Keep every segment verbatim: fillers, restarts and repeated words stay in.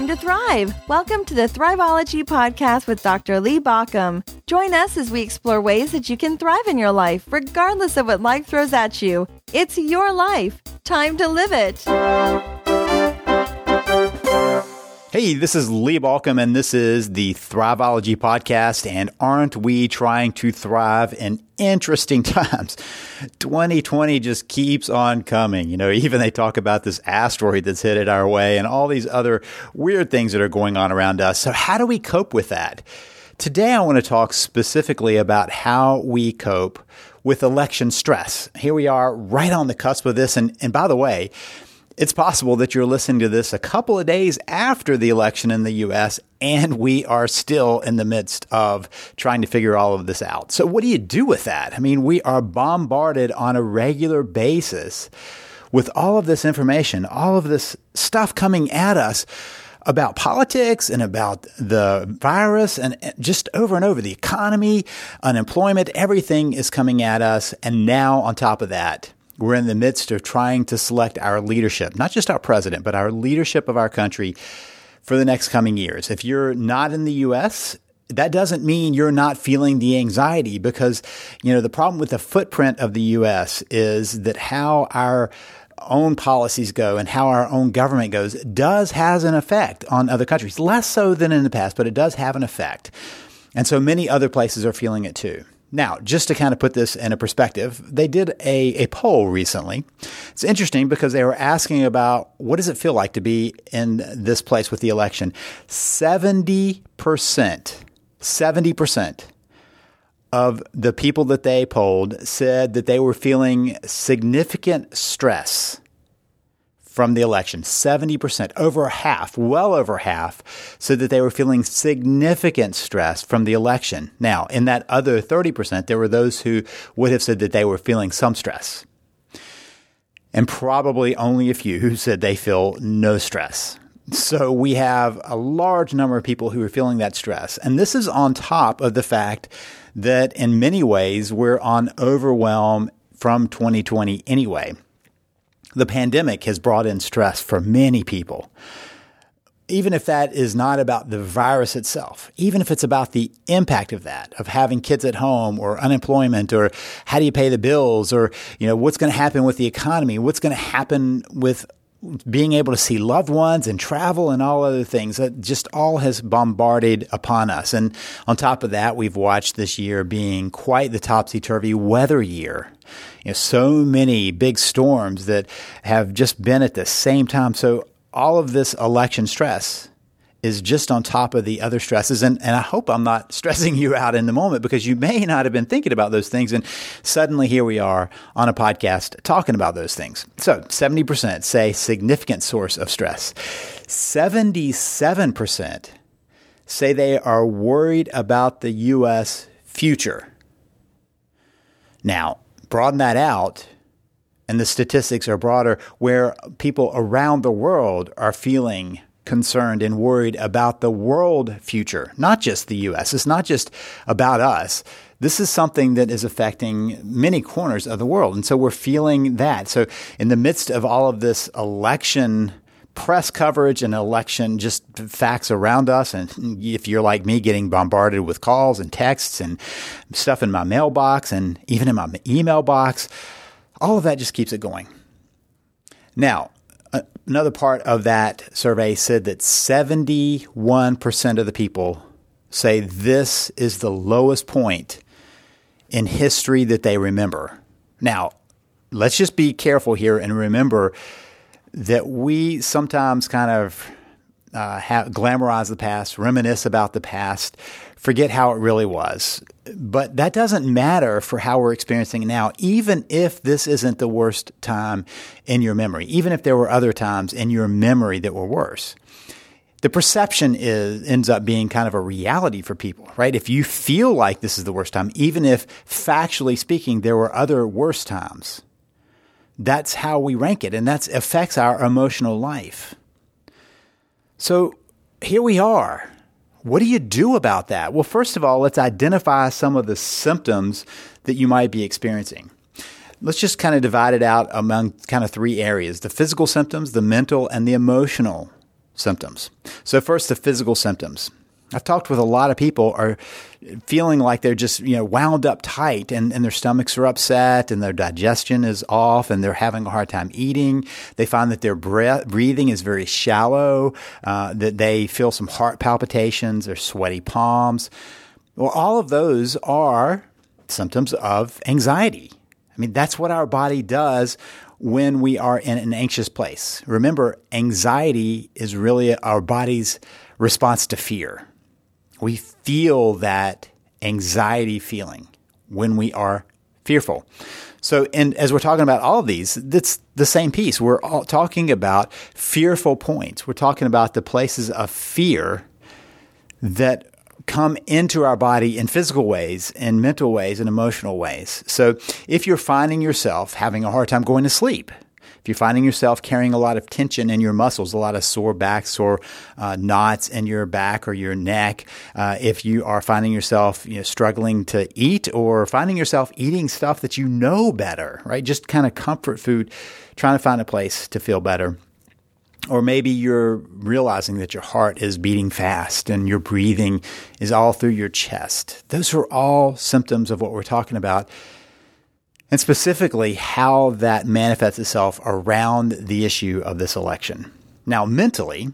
time to thrive. Welcome to the Thriveology Podcast with Doctor Lee Baucom. Join us as we explore ways that you can thrive in your life, regardless of what life throws at you. It's your life. Time to live it. Hey, this is Lee Baucom, and this is the Thriveology Podcast, and aren't we trying to thrive in interesting times? twenty twenty just keeps on coming. You know, even they talk about this asteroid that's headed our way and all these other weird things that are going on around us. So how do we cope with that? Today, I want to talk specifically about how we cope with election stress. Here we are right on the cusp of this, and, and by the way, it's possible that you're listening to this a couple of days after the election in the U S, and we are still in the midst of trying to figure all of this out. So what do you do with that? I mean, we are bombarded on a regular basis with all of this information, all of this stuff coming at us about politics and about the virus and just over and over. The economy, unemployment, everything is coming at us. And now on top of that, we're in the midst of trying to select our leadership, not just our president, but our leadership of our country for the next coming years. If you're not in the U S, that doesn't mean you're not feeling the anxiety, because, you know, the problem with the footprint of the U S is that how our own policies go and how our own government goes does has an effect on other countries, less so than in the past, but it does have an effect. And so many other places are feeling it too. Now, just to kind of put this in a perspective, they did a, a poll recently. It's interesting because they were asking about what does it feel like to be in this place with the election. seventy percent, seventy percent of the people that they polled said that they were feeling significant stress from the election. seventy percent, over half, well over half, said that they were feeling significant stress from the election. Now, in that other thirty percent, there were those who would have said that they were feeling some stress, and probably only a few who said they feel no stress. So we have a large number of people who are feeling that stress. And this is on top of the fact that in many ways we're on overwhelm from twenty twenty anyway. The pandemic has brought in stress for many people, even if that is not about the virus itself, even if it's about the impact of that, of having kids at home or unemployment or how do you pay the bills or, you know, what's going to happen with the economy, what's going to happen with being able to see loved ones and travel and all other things. That just all has bombarded upon us. And on top of that, we've watched this year being quite the topsy-turvy weather year. You know, so many big storms that have just been at the same time. So all of this election stress is just on top of the other stresses. And, and I hope I'm not stressing you out in the moment, because you may not have been thinking about those things. And suddenly here we are on a podcast talking about those things. So seventy percent say significant source of stress. seventy-seven percent say they are worried about the U S future. Now, broaden that out, and the statistics are broader, where people around the world are feeling concerned and worried about the world future, not just the U S. It's not just about us. This is something that is affecting many corners of the world. And so we're feeling that. So in the midst of all of this election press coverage and election just facts around us, and if you're like me, getting bombarded with calls and texts and stuff in my mailbox and even in my email box, all of that just keeps it going. Now, another part of that survey said that seventy-one percent of the people say this is the lowest point in history that they remember. Now, let's just be careful here and remember that we sometimes kind of uh, have, glamorize the past, reminisce about the past, forget how it really was. But that doesn't matter for how we're experiencing it now, even if this isn't the worst time in your memory, even if there were other times in your memory that were worse. The perception is ends up being kind of a reality for people, right? If you feel like this is the worst time, even if factually speaking there were other worse times, that's how we rank it, and that affects our emotional life. So here we are. What do you do about that? Well, first of all, let's identify some of the symptoms that you might be experiencing. Let's just kind of divide it out among kind of three areas: the physical symptoms, the mental, and the emotional symptoms. So first, the physical symptoms. I've talked with a lot of people are feeling like they're just, you know, wound up tight and, and their stomachs are upset and their digestion is off and they're having a hard time eating. They find that their breath, breathing is very shallow, uh, that they feel some heart palpitations or sweaty palms. Well, all of those are symptoms of anxiety. I mean, that's what our body does when we are in an anxious place. Remember, anxiety is really our body's response to fear. We feel that anxiety feeling when we are fearful. So, and as we're talking about all of these, that's the same piece. We're all talking about fearful points. We're talking about the places of fear that come into our body in physical ways, in mental ways, in emotional ways. So if you're finding yourself having a hard time going to sleep, if you're finding yourself carrying a lot of tension in your muscles, a lot of sore backs, sore uh, knots in your back or your neck, uh, if you are finding yourself you know, struggling to eat or finding yourself eating stuff that you know better, right? Just kind of comfort food, trying to find a place to feel better. Or maybe you're realizing that your heart is beating fast and your breathing is all through your chest. Those are all symptoms of what we're talking about, and specifically how that manifests itself around the issue of this election. Now, mentally,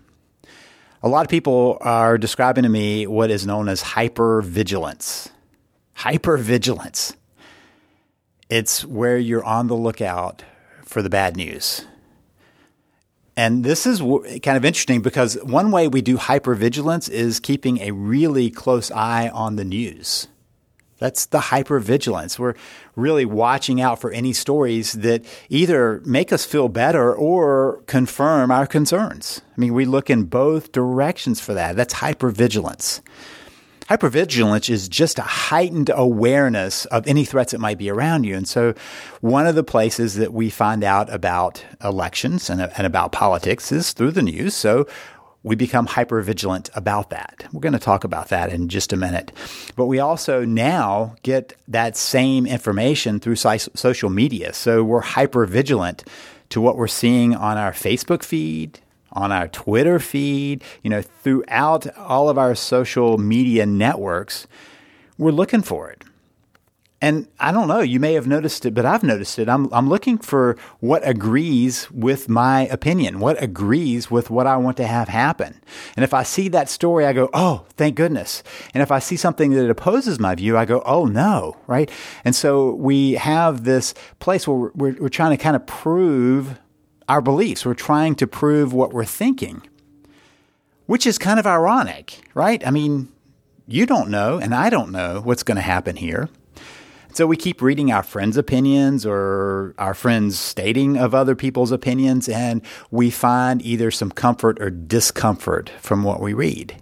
a lot of people are describing to me what is known as hypervigilance. Hypervigilance. It's where you're on the lookout for the bad news. And this is kind of interesting because one way we do hypervigilance is keeping a really close eye on the news. That's the hypervigilance. We're really watching out for any stories that either make us feel better or confirm our concerns. I mean, we look in both directions for that. That's hypervigilance. Hypervigilance is just a heightened awareness of any threats that might be around you. And so one of the places that we find out about elections and, and about politics is through the news. So we become hypervigilant about that. We're going to talk about that in just a minute. But we also now get that same information through social media. So we're hypervigilant to what we're seeing on our Facebook feed, on our Twitter feed, you know, throughout all of our social media networks, we're looking for it. And I don't know, you may have noticed it, but I've noticed it. I'm, I'm looking for what agrees with my opinion, what agrees with what I want to have happen. And if I see that story, I go, oh, thank goodness. And if I see something that opposes my view, I go, oh, no, right? And so we have this place where we're, we're trying to kind of prove our beliefs. We're trying to prove what we're thinking, which is kind of ironic, right? I mean, you don't know, and I don't know what's going to happen here. So we keep reading our friends' opinions or our friends' stating of other people's opinions, and we find either some comfort or discomfort from what we read.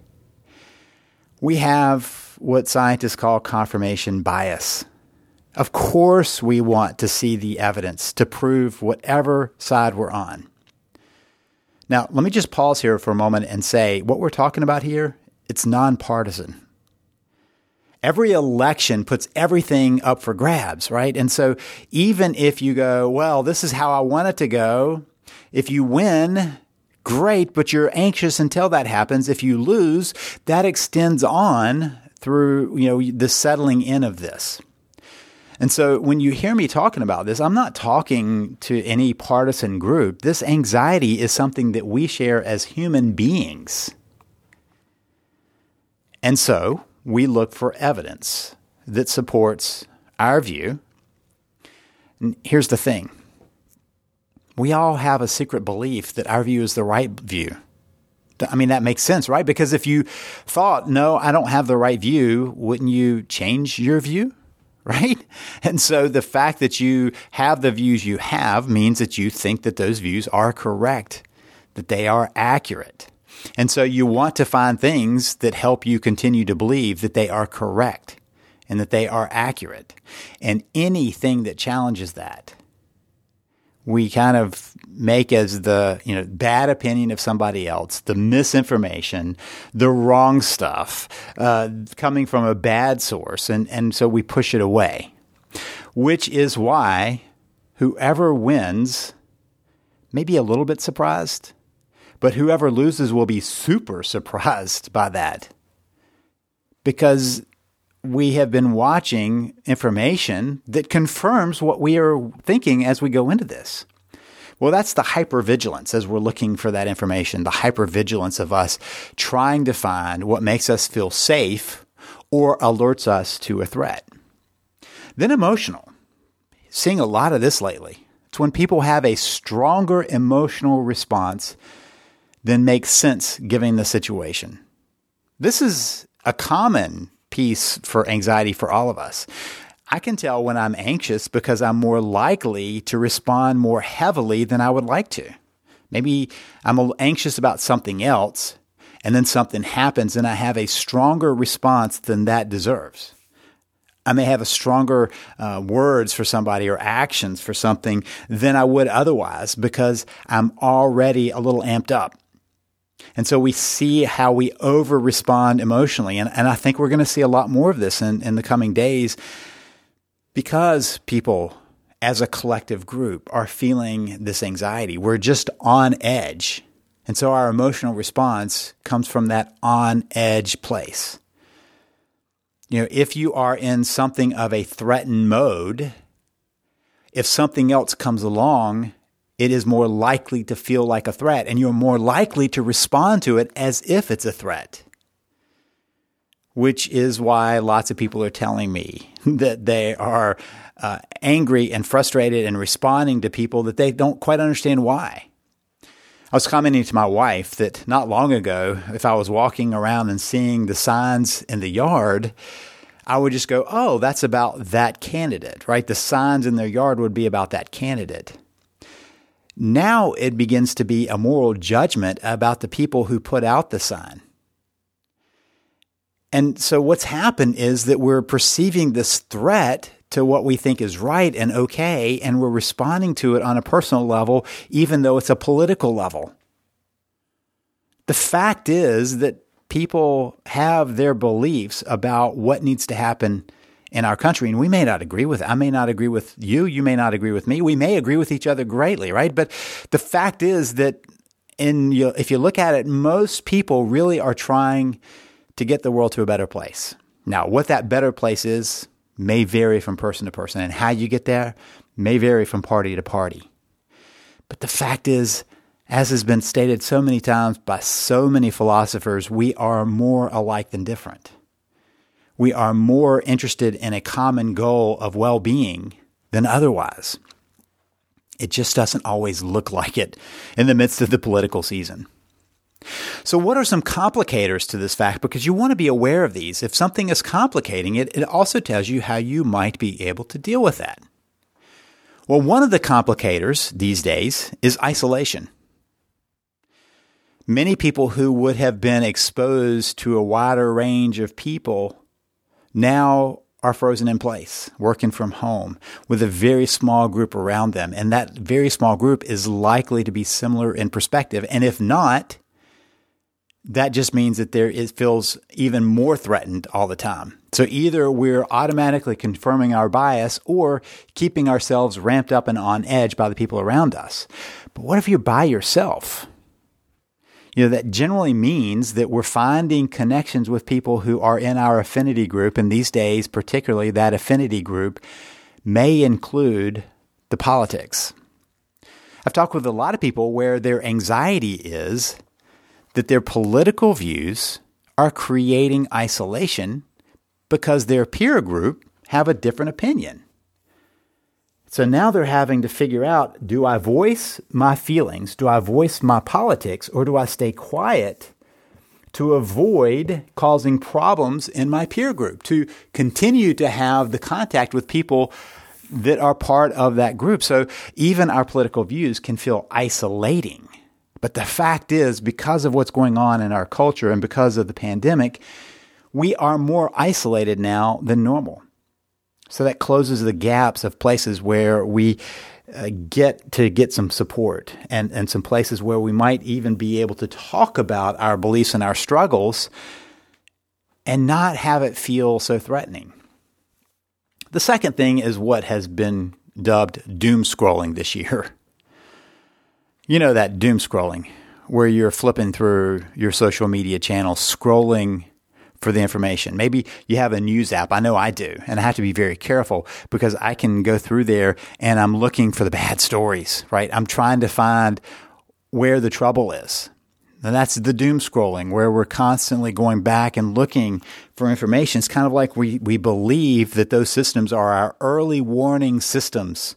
We have what scientists call confirmation bias. Of course we want to see the evidence to prove whatever side we're on. Now, let me just pause here for a moment and say what we're talking about here, it's nonpartisan. Every election puts everything up for grabs, right? And so even if you go, well, this is how I want it to go, if you win, great, but you're anxious until that happens. If you lose, that extends on through, you know, the settling in of this. And so when you hear me talking about this, I'm not talking to any partisan group. This anxiety is something that we share as human beings. And so we look for evidence that supports our view. And here's the thing. We all have a secret belief that our view is the right view. I mean, that makes sense, right? Because if you thought, no, I don't have the right view, wouldn't you change your view? Right? And so the fact that you have the views you have means that you think that those views are correct, that they are accurate. And so you want to find things that help you continue to believe that they are correct and that they are accurate. And anything that challenges that, we kind of make as the, you know, bad opinion of somebody else, the misinformation, the wrong stuff uh, coming from a bad source. And, and so we push it away, which is why whoever wins may be a little bit surprised, But whoever loses will be super surprised by that, because we have been watching information that confirms what we are thinking as we go into this. Well, that's the hypervigilance as we're looking for that information, the hypervigilance of us trying to find what makes us feel safe or alerts us to a threat. Then emotional. Seeing a lot of this lately. It's when people have a stronger emotional response than makes sense given the situation. This is a common piece for anxiety for all of us. I can tell when I'm anxious because I'm more likely to respond more heavily than I would like to. Maybe I'm anxious about something else, and then something happens, and I have a stronger response than that deserves. I may have a stronger uh, words for somebody or actions for something than I would otherwise because I'm already a little amped up. And so we see how we over-respond emotionally. And, and I think we're going to see a lot more of this in, in the coming days because people as a collective group are feeling this anxiety. We're just on edge. And so our emotional response comes from that on-edge place. You know, if you are in something of a threatened mode, if something else comes along, it is more likely to feel like a threat, and you're more likely to respond to it as if it's a threat, which is why lots of people are telling me that they are uh, angry and frustrated and responding to people that they don't quite understand why. I was commenting to my wife that not long ago, if I was walking around and seeing the signs in the yard, I would just go, oh, that's about that candidate, right? The signs in their yard would be about that candidate. Now it begins to be a moral judgment about the people who put out the sign. And so what's happened is that we're perceiving this threat to what we think is right and okay, and we're responding to it on a personal level, even though it's a political level. The fact is that people have their beliefs about what needs to happen in our country, and we may not agree with it. I may not agree with you. You may not agree with me. We may agree with each other greatly, right? But the fact is that in your, if you look at it, most people really are trying to get the world to a better place. Now, what that better place is may vary from person to person, and how you get there may vary from party to party. But the fact is, as has been stated so many times by so many philosophers, we are more alike than different. We are more interested in a common goal of well-being than otherwise. It just doesn't always look like it in the midst of the political season. So what are some complicators to this fact? Because you want to be aware of these. If something is complicating it, it also tells you how you might be able to deal with that. Well, one of the complicators these days is isolation. Many people who would have been exposed to a wider range of people now are frozen in place, working from home with a very small group around them. And that very small group is likely to be similar in perspective. And if not, that just means that there is feels even more threatened all the time. So either we're automatically confirming our bias or keeping ourselves ramped up and on edge by the people around us. But what if you're by yourself? You know, that generally means that we're finding connections with people who are in our affinity group. And these days, particularly that affinity group may include the politics. I've talked with a lot of people where their anxiety is that their political views are creating isolation because their peer group have a different opinion. So now they're having to figure out, do I voice my feelings? Do I voice my politics? Or do I stay quiet to avoid causing problems in my peer group, to continue to have the contact with people that are part of that group? So even our political views can feel isolating. But the fact is, because of what's going on in our culture and because of the pandemic, we are more isolated now than normal. So that closes the gaps of places where we uh, get to get some support and, and some places where we might even be able to talk about our beliefs and our struggles and not have it feel so threatening. The second thing is what has been dubbed doom scrolling this year. You know, that doom scrolling where you're flipping through your social media channels, scrolling for the information. Maybe you have a news app. I know I do, and I have to be very careful because I can go through there and I'm looking for the bad stories, right? I'm trying to find where the trouble is. And that's the doom scrolling, where we're constantly going back and looking for information. It's kind of like we, we believe that those systems are our early warning systems.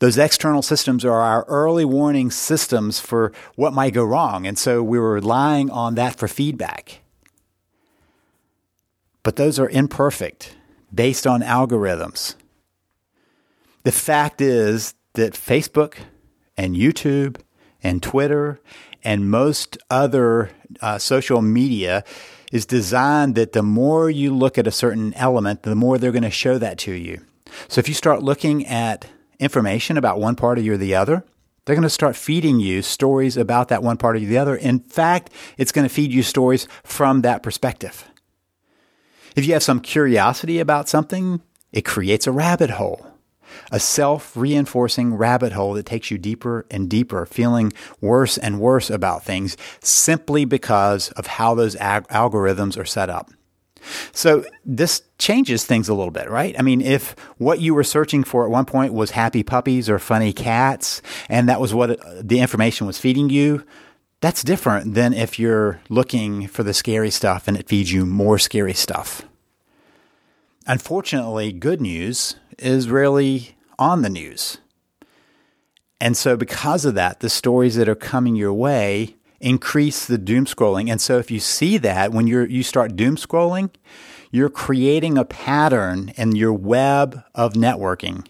Those external systems are our early warning systems for what might go wrong. And so we were relying on that for feedback. But those are imperfect, based on algorithms. The fact is that Facebook and YouTube and Twitter and most other uh, social media is designed that the more you look at a certain element, the more they're going to show that to you. So if you start looking at information about one party or the other, they're going to start feeding you stories about that one party or the other. In fact, it's going to feed you stories from that perspective. If you have some curiosity about something, it creates a rabbit hole, a self-reinforcing rabbit hole that takes you deeper and deeper, feeling worse and worse about things simply because of how those ag- algorithms are set up. So this changes things a little bit, right? I mean, if what you were searching for at one point was happy puppies or funny cats, and that was what it, the information was feeding you, that's different than if you're looking for the scary stuff and it feeds you more scary stuff. Unfortunately, good news is rarely on the news. And so because of that, the stories that are coming your way increase the doom scrolling. And so if you see that, when you're you start doom scrolling, you're creating a pattern in your web of networking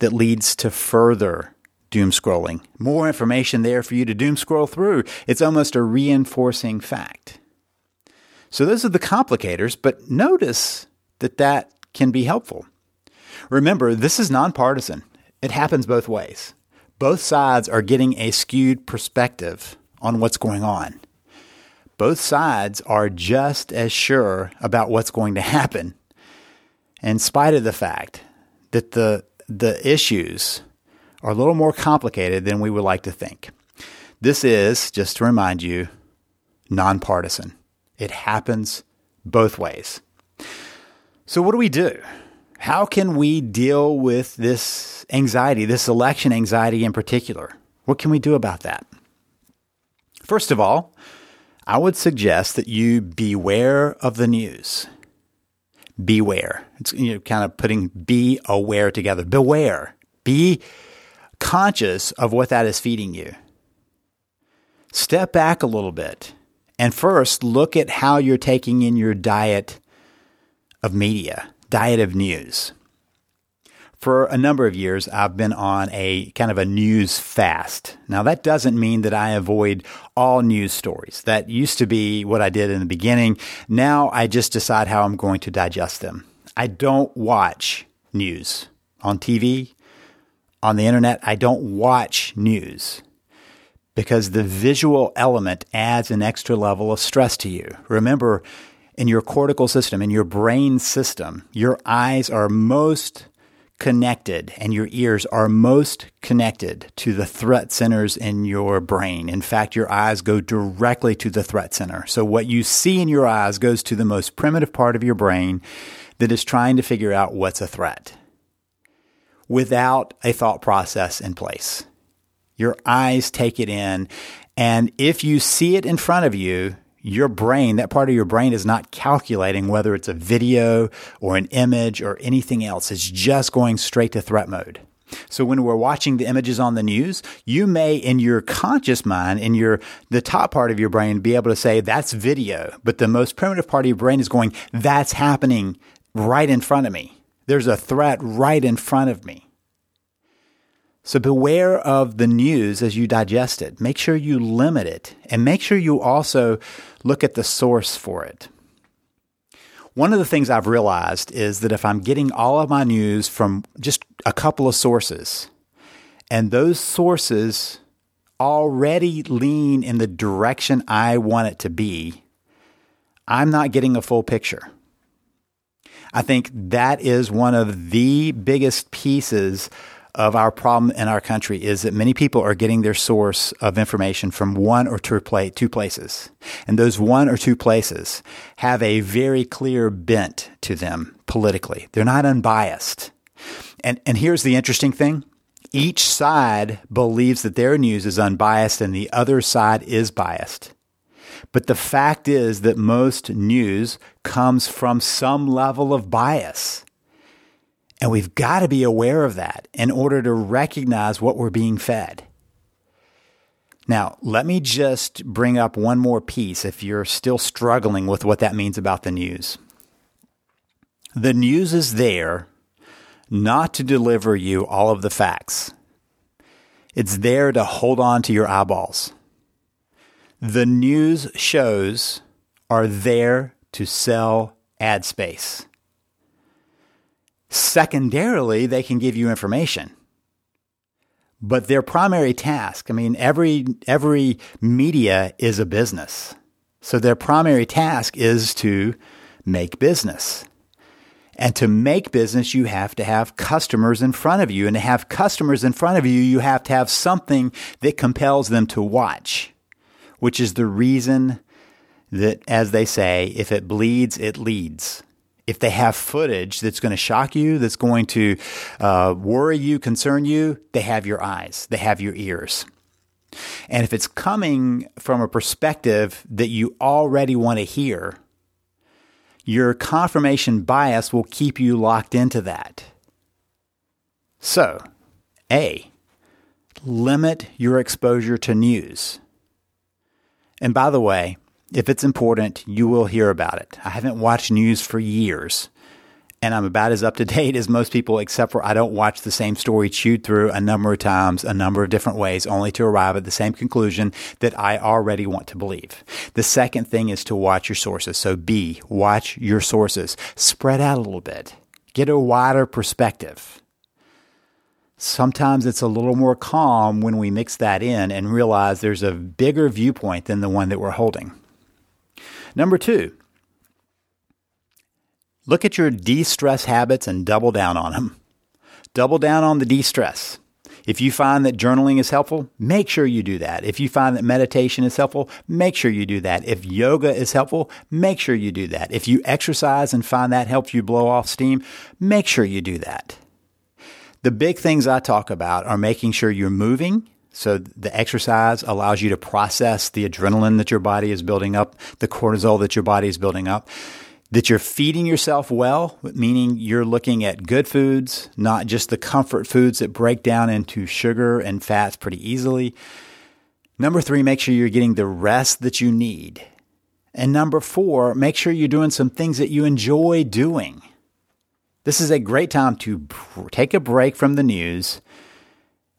that leads to further doom scrolling. More information there for you to doom scroll through. It's almost a reinforcing fact. So those are the complicators, but notice that that can be helpful. Remember, this is nonpartisan. It happens both ways. Both sides are getting a skewed perspective on what's going on. Both sides are just as sure about what's going to happen, in spite of the fact that the the issues are a little more complicated than we would like to think. This is, just to remind you, nonpartisan. It happens both ways. So what do we do? How can we deal with this anxiety, this election anxiety in particular? What can we do about that? First of all, I would suggest that you beware of the news. Beware. It's you know, kind of putting be aware together. Beware. Be conscious of what that is feeding you. Step back a little bit and first look at how you're taking in your diet of media, diet of news. For a number of years, I've been on a kind of a news fast. Now, that doesn't mean that I avoid all news stories. That used to be what I did in the beginning. Now, I just decide how I'm going to digest them. I don't watch news on T V, on the internet. I don't watch news because the visual element adds an extra level of stress to you. Remember, in your cortical system, in your brain system, your eyes are most connected and your ears are most connected to the threat centers in your brain. In fact, your eyes go directly to the threat center. So what you see in your eyes goes to the most primitive part of your brain that is trying to figure out what's a threat without a thought process in place. Your eyes take it in, and if you see it in front of you, your brain, that part of your brain is not calculating whether it's a video or an image or anything else. It's just going straight to threat mode. So when we're watching the images on the news, you may, in your conscious mind, in your the top part of your brain, be able to say, that's video. But the most primitive part of your brain is going, that's happening right in front of me. There's a threat right in front of me. So beware of the news as you digest it. Make sure you limit it, and make sure you also look at the source for it. One of the things I've realized is that if I'm getting all of my news from just a couple of sources, and those sources already lean in the direction I want it to be, I'm not getting a full picture. I think that is one of the biggest pieces of our problem in our country is that many people are getting their source of information from one or two places. And those one or two places have a very clear bent to them politically. They're not unbiased. And and here's the interesting thing. Each side believes that their news is unbiased and the other side is biased. But the fact is that most news comes from some level of bias. And we've got to be aware of that in order to recognize what we're being fed. Now, let me just bring up one more piece if you're still struggling with what that means about the news. The news is there not to deliver you all of the facts. It's there to hold on to your eyeballs. The news shows are there to sell ad space. Secondarily, they can give you information. But their primary task, I mean, every every media is a business. So their primary task is to make business. And to make business, you have to have customers in front of you. And to have customers in front of you, you have to have something that compels them to watch. Which is the reason that, as they say, if it bleeds, it leads. If they have footage that's going to shock you, that's going to uh, worry you, concern you, they have your eyes, they have your ears. And if it's coming from a perspective that you already want to hear, your confirmation bias will keep you locked into that. So, A, limit your exposure to news. And by the way, if it's important, you will hear about it. I haven't watched news for years, and I'm about as up to date as most people, except for I don't watch the same story chewed through a number of times, a number of different ways, only to arrive at the same conclusion that I already want to believe. The second thing is to watch your sources. So B, watch your sources. Spread out a little bit. Get a wider perspective. Sometimes it's a little more calm when we mix that in and realize there's a bigger viewpoint than the one that we're holding. Number two, look at your de-stress habits and double down on them. Double down on the de-stress. If you find that journaling is helpful, make sure you do that. If you find that meditation is helpful, make sure you do that. If yoga is helpful, make sure you do that. If you exercise and find that helps you blow off steam, make sure you do that. The big things I talk about are making sure you're moving. So the exercise allows you to process the adrenaline that your body is building up, the cortisol that your body is building up, that you're feeding yourself well, meaning you're looking at good foods, not just the comfort foods that break down into sugar and fats pretty easily. Number three, make sure you're getting the rest that you need. And number four, make sure you're doing some things that you enjoy doing. This is a great time to take a break from the news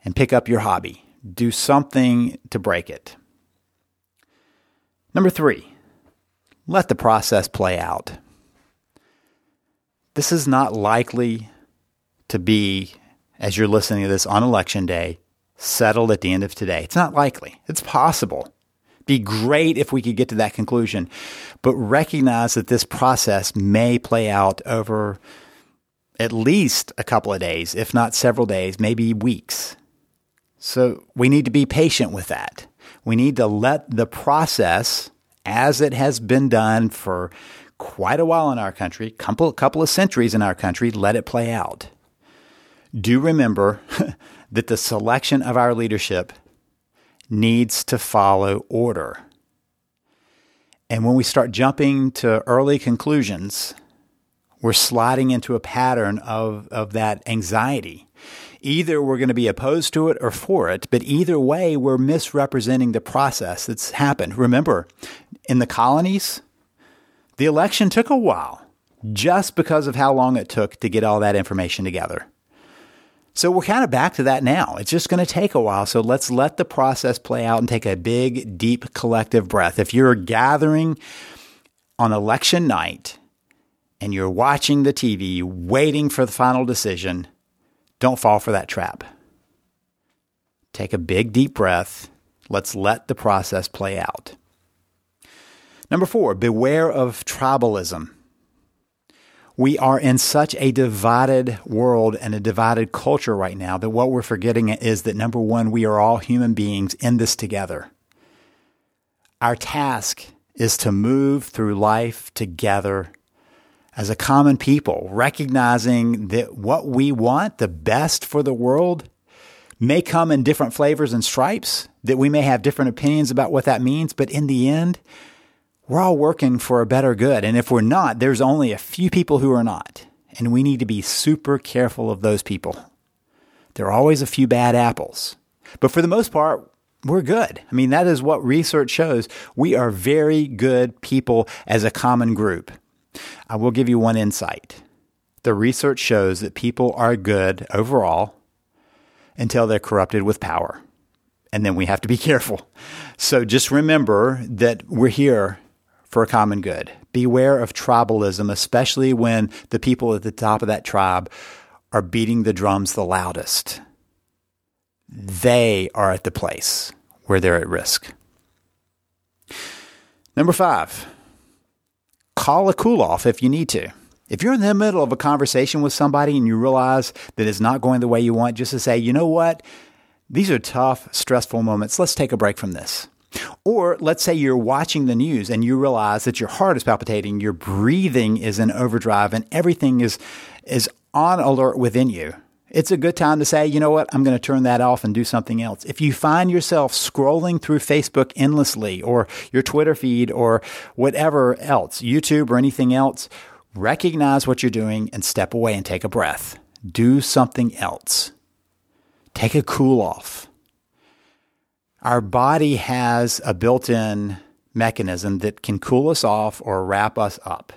and pick up your hobby. Do something to break it. Number three, let the process play out. This is not likely to be, as you're listening to this on election day, settled at the end of today. It's not likely. It's possible. It'd be great if we could get to that conclusion, but recognize that this process may play out over at least a couple of days, if not several days, maybe weeks. So we need to be patient with that. We need to let the process, as it has been done for quite a while in our country, couple couple of centuries in our country, let it play out. Do remember that the selection of our leadership needs to follow order. And when we start jumping to early conclusions, we're sliding into a pattern of, of that anxiety. Either we're going to be opposed to it or for it, but either way, we're misrepresenting the process that's happened. Remember, in the colonies, the election took a while just because of how long it took to get all that information together. So we're kind of back to that now. It's just going to take a while. So let's let the process play out and take a big, deep, collective breath. If you're gathering on election night and you're watching the T V, waiting for the final decision, don't fall for that trap. Take a big, deep breath. Let's let the process play out. Number four, beware of tribalism. we are in such a divided world and a divided culture right now that what we're forgetting is that, number one, we are all human beings in this together. Our task is to move through life together as a common people, recognizing that what we want, the best for the world, may come in different flavors and stripes, that we may have different opinions about what that means, but in the end, we're all working for a better good. And if we're not, there's only a few people who are not. And we need to be super careful of those people. There are always a few bad apples. But for the most part, we're good. I mean, that is what research shows. We are very good people as a common group. I will give you one insight. The research shows that people are good overall until they're corrupted with power. And then we have to be careful. So just remember that we're here for a common good. Beware of tribalism, especially when the people at the top of that tribe are beating the drums the loudest. They are at the place where they're at risk. Number five, call a cool off if you need to. If you're in the middle of a conversation with somebody and you realize that it's not going the way you want, just to say, you know what? These are tough, stressful moments. Let's take a break from this. Or let's say you're watching the news and you realize that your heart is palpitating, your breathing is in overdrive, and everything is is on alert within you. It's a good time to say, you know what, I'm going to turn that off and do something else. If you find yourself scrolling through Facebook endlessly or your Twitter feed or whatever else, YouTube or anything else, recognize what you're doing and step away and take a breath. Do something else. Take a cool off. Our body has a built-in mechanism that can cool us off or wrap us up,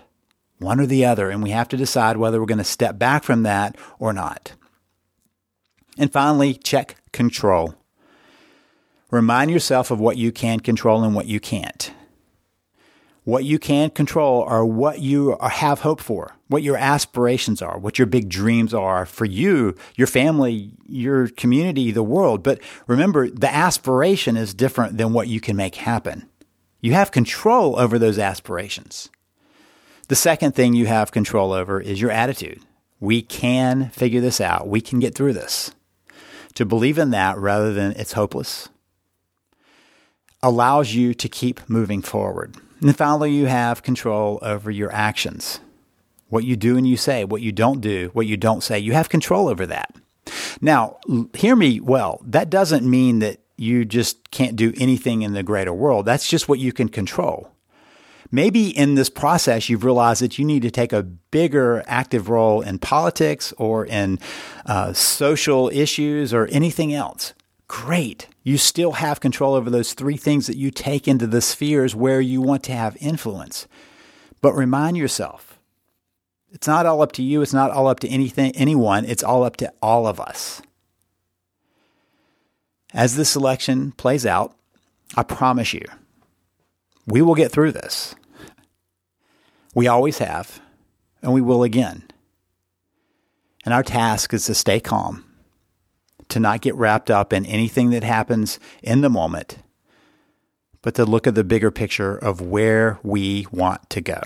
one or the other, and we have to decide whether we're going to step back from that or not. And finally, check control. Remind yourself of what you can control and what you can't. What you can control are what you have hope for, what your aspirations are, what your big dreams are for you, your family, your community, the world. But remember, the aspiration is different than what you can make happen. You have control over those aspirations. The second thing you have control over is your attitude. We can figure this out. We can get through this. To believe in that rather than it's hopeless allows you to keep moving forward. And finally, you have control over your actions. What you do and you say, what you don't do, what you don't say, you have control over that. Now, hear me well. That doesn't mean that you just can't do anything in the greater world. That's just what you can control. Maybe in this process, you've realized that you need to take a bigger active role in politics or in uh, social issues or anything else. Great. You still have control over those three things that you take into the spheres where you want to have influence. But remind yourself, it's not all up to you. It's not all up to anything, anyone. It's all up to all of us. As this election plays out, I promise you, we will get through this. We always have, and we will again. And our task is to stay calm, to not get wrapped up in anything that happens in the moment, but to look at the bigger picture of where we want to go.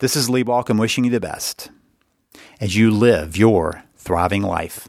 This is Lee Baucom wishing you the best as you live your thriving life.